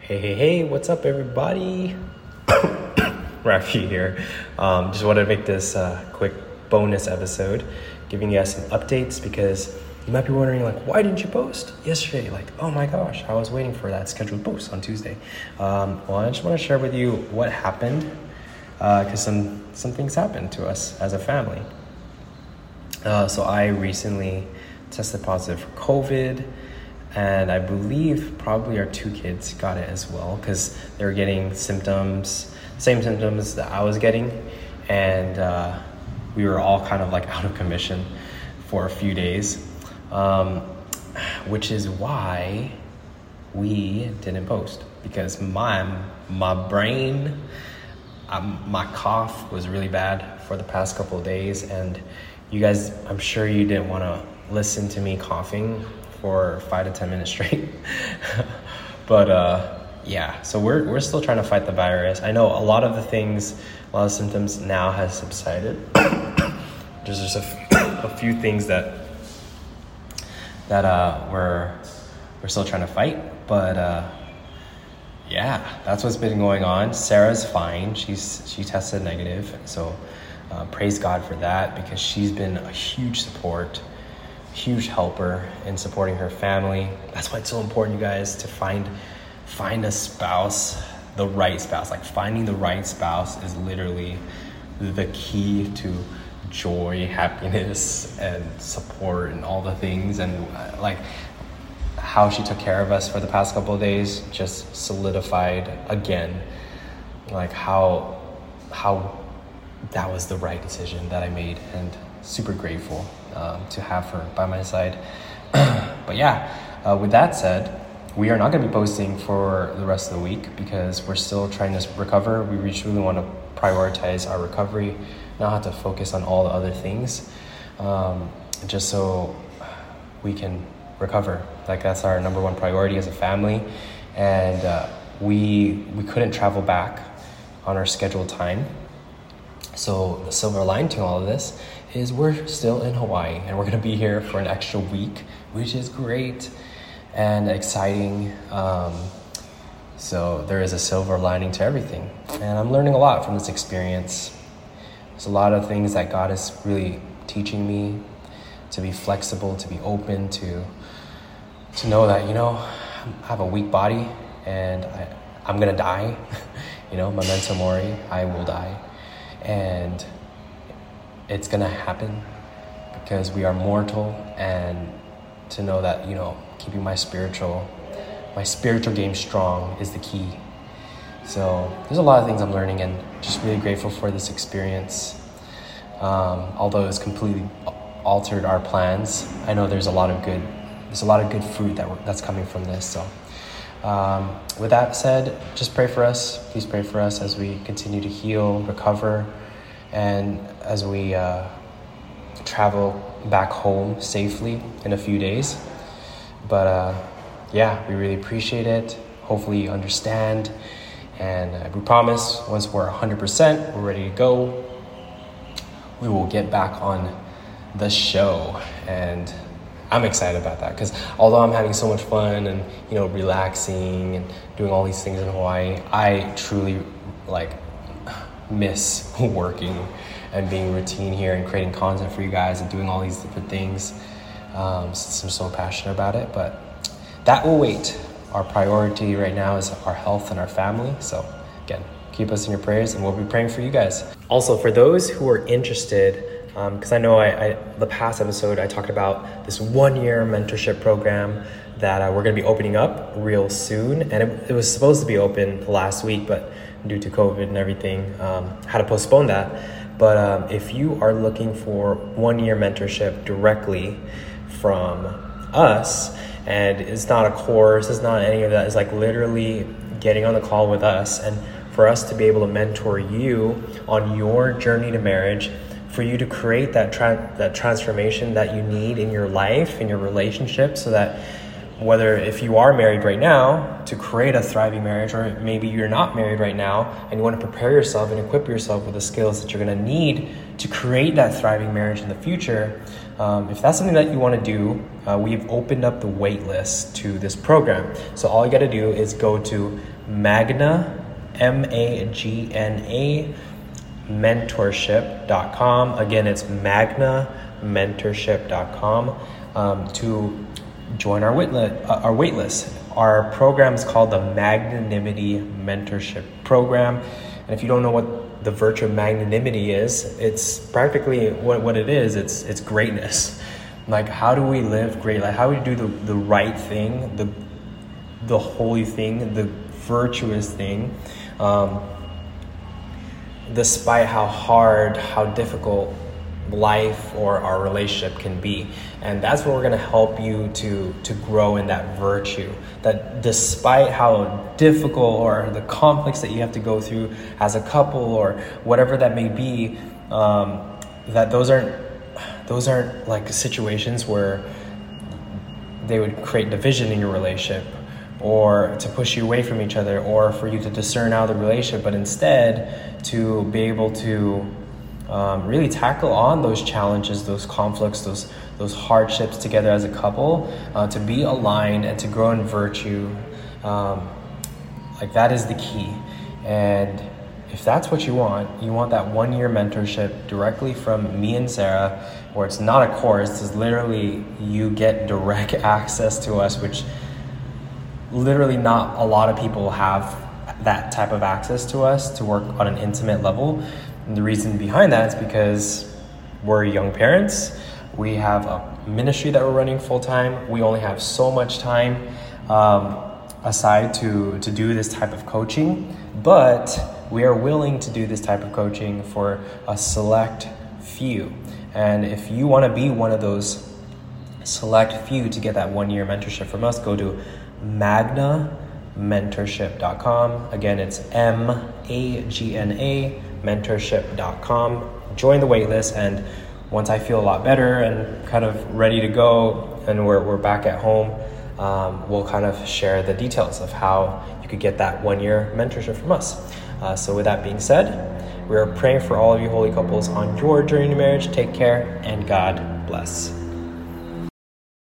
Hey, what's up, everybody? Rafi here. Just wanted to make this quick bonus episode, giving you guys some updates, because you might be wondering, like, why didn't you post yesterday? Like, oh my gosh, I was waiting for that scheduled post on Tuesday. Well, I just want to share with you what happened, because some things happened to us as a family. So I recently tested positive for COVID, and I believe probably our two kids got it as well, because they were getting symptoms, same symptoms that I was getting, and we were all kind of like out of commission for a few days, which is why we didn't post, because my brain, my cough was really bad for the past couple of days, and you guys, I'm sure you didn't want to listen to me coughing for 5 to 10 minutes straight. But yeah, so we're still trying to fight the virus. I know a lot of symptoms now has subsided. There's just a few things that we're still trying to fight, but yeah, that's what's been going on. Sarah's fine. She tested negative, so praise God for that, because she's been a huge support, huge helper in supporting her family. That's why it's so important, you guys, to find a spouse, the right spouse. Like, finding the right spouse is literally the key to joy, happiness, and support, and all the things. And like how she took care of us for the past couple of days just solidified again, like how that was the right decision that I made, and super grateful to have her by my side. But yeah, with that said, we are not going to be posting for the rest of the week, because we're still trying to recover. We really want to prioritize our recovery, not have to focus on all the other things, just so we can recover. Like, that's our number one priority as a family, and we couldn't travel back on our scheduled time. So the silver lining to all of this is we're still in Hawaii, and we're going to be here for an extra week, which is great and exciting. So there is a silver lining to everything, and I'm learning a lot from this experience. There's a lot of things that God is really teaching me, to be flexible, to be open, to know that, you know, I have a weak body, and I'm going to die. You know, memento mori, I will die. And it's gonna happen, because we are mortal, and to know that, you know, keeping my spiritual game strong is the key. So there's a lot of things I'm learning, and just really grateful for this experience. Although it's completely altered our plans, I know there's a lot of good fruit that's coming from this. So with that said, just pray for us. Please pray for us as we continue to heal, recover, and as we travel back home safely in a few days. But yeah, we really appreciate it. Hopefully you understand. And we promise, once we're 100%, we're ready to go, we will get back on the show. And I'm excited about that, because although I'm having so much fun and, you know, relaxing and doing all these things in Hawaii, I truly like miss working and being routine here and creating content for you guys and doing all these different things, since I'm so passionate about it. But that will wait. Our priority right now is our health and our family. So again, keep us in your prayers, and we'll be praying for you guys. Also, for those who are interested, because I know the past episode I talked about this 1-year mentorship program that we're going to be opening up real soon, and it was supposed to be open last week, but due to COVID and everything, had to postpone that. But if you are looking for 1-year mentorship directly from us, and it's not a course, it's not any of that, it's like literally getting on the call with us, and for us to be able to mentor you on your journey to marriage, for you to create that transformation that you need in your life, in your relationship, so that whether if you are married right now to create a thriving marriage, or maybe you're not married right now and you want to prepare yourself and equip yourself with the skills that you're going to need to create that thriving marriage in the future. If that's something that you want to do, we've opened up the wait list to this program. So all you got to do is go to Magna, M-A-G-N-A, mentorship.com. Again, it's Magna mentorship.com to join our wait list. Our program is called the Magnanimity Mentorship Program. And if you don't know what the virtue of magnanimity is, it's practically what it is. It's greatness. Like, how do we live great? Like, how do we do the right thing, the holy thing, the virtuous thing, despite how hard, how difficult life or our relationship can be. And that's what we're going to help you to grow in, that virtue, that despite how difficult or the conflicts that you have to go through as a couple or whatever that may be, that those aren't like situations where they would create division in your relationship or to push you away from each other or for you to discern out of the relationship, but instead to be able to really tackle on those challenges, those conflicts, those hardships together as a couple, to be aligned and to grow in virtue. Like, that is the key. And if that's what you want that 1-year mentorship directly from me and Sarah, where it's not a course, it's literally you get direct access to us, which literally not a lot of people have that type of access to us to work on an intimate level. And the reason behind that is because we're young parents. We have a ministry that we're running full time. We only have so much time aside to do this type of coaching, but we are willing to do this type of coaching for a select few. And if you want to be one of those select few to get that 1-year mentorship from us, go to magnamentorship.com. Again, it's M-A-G-N-A, mentorship.com. Join the waitlist, and once I feel a lot better and kind of ready to go and we're back at home, we'll kind of share the details of how you could get that 1-year mentorship from us. So with that being said, we are praying for all of you holy couples on your journey to marriage. Take care, and God bless.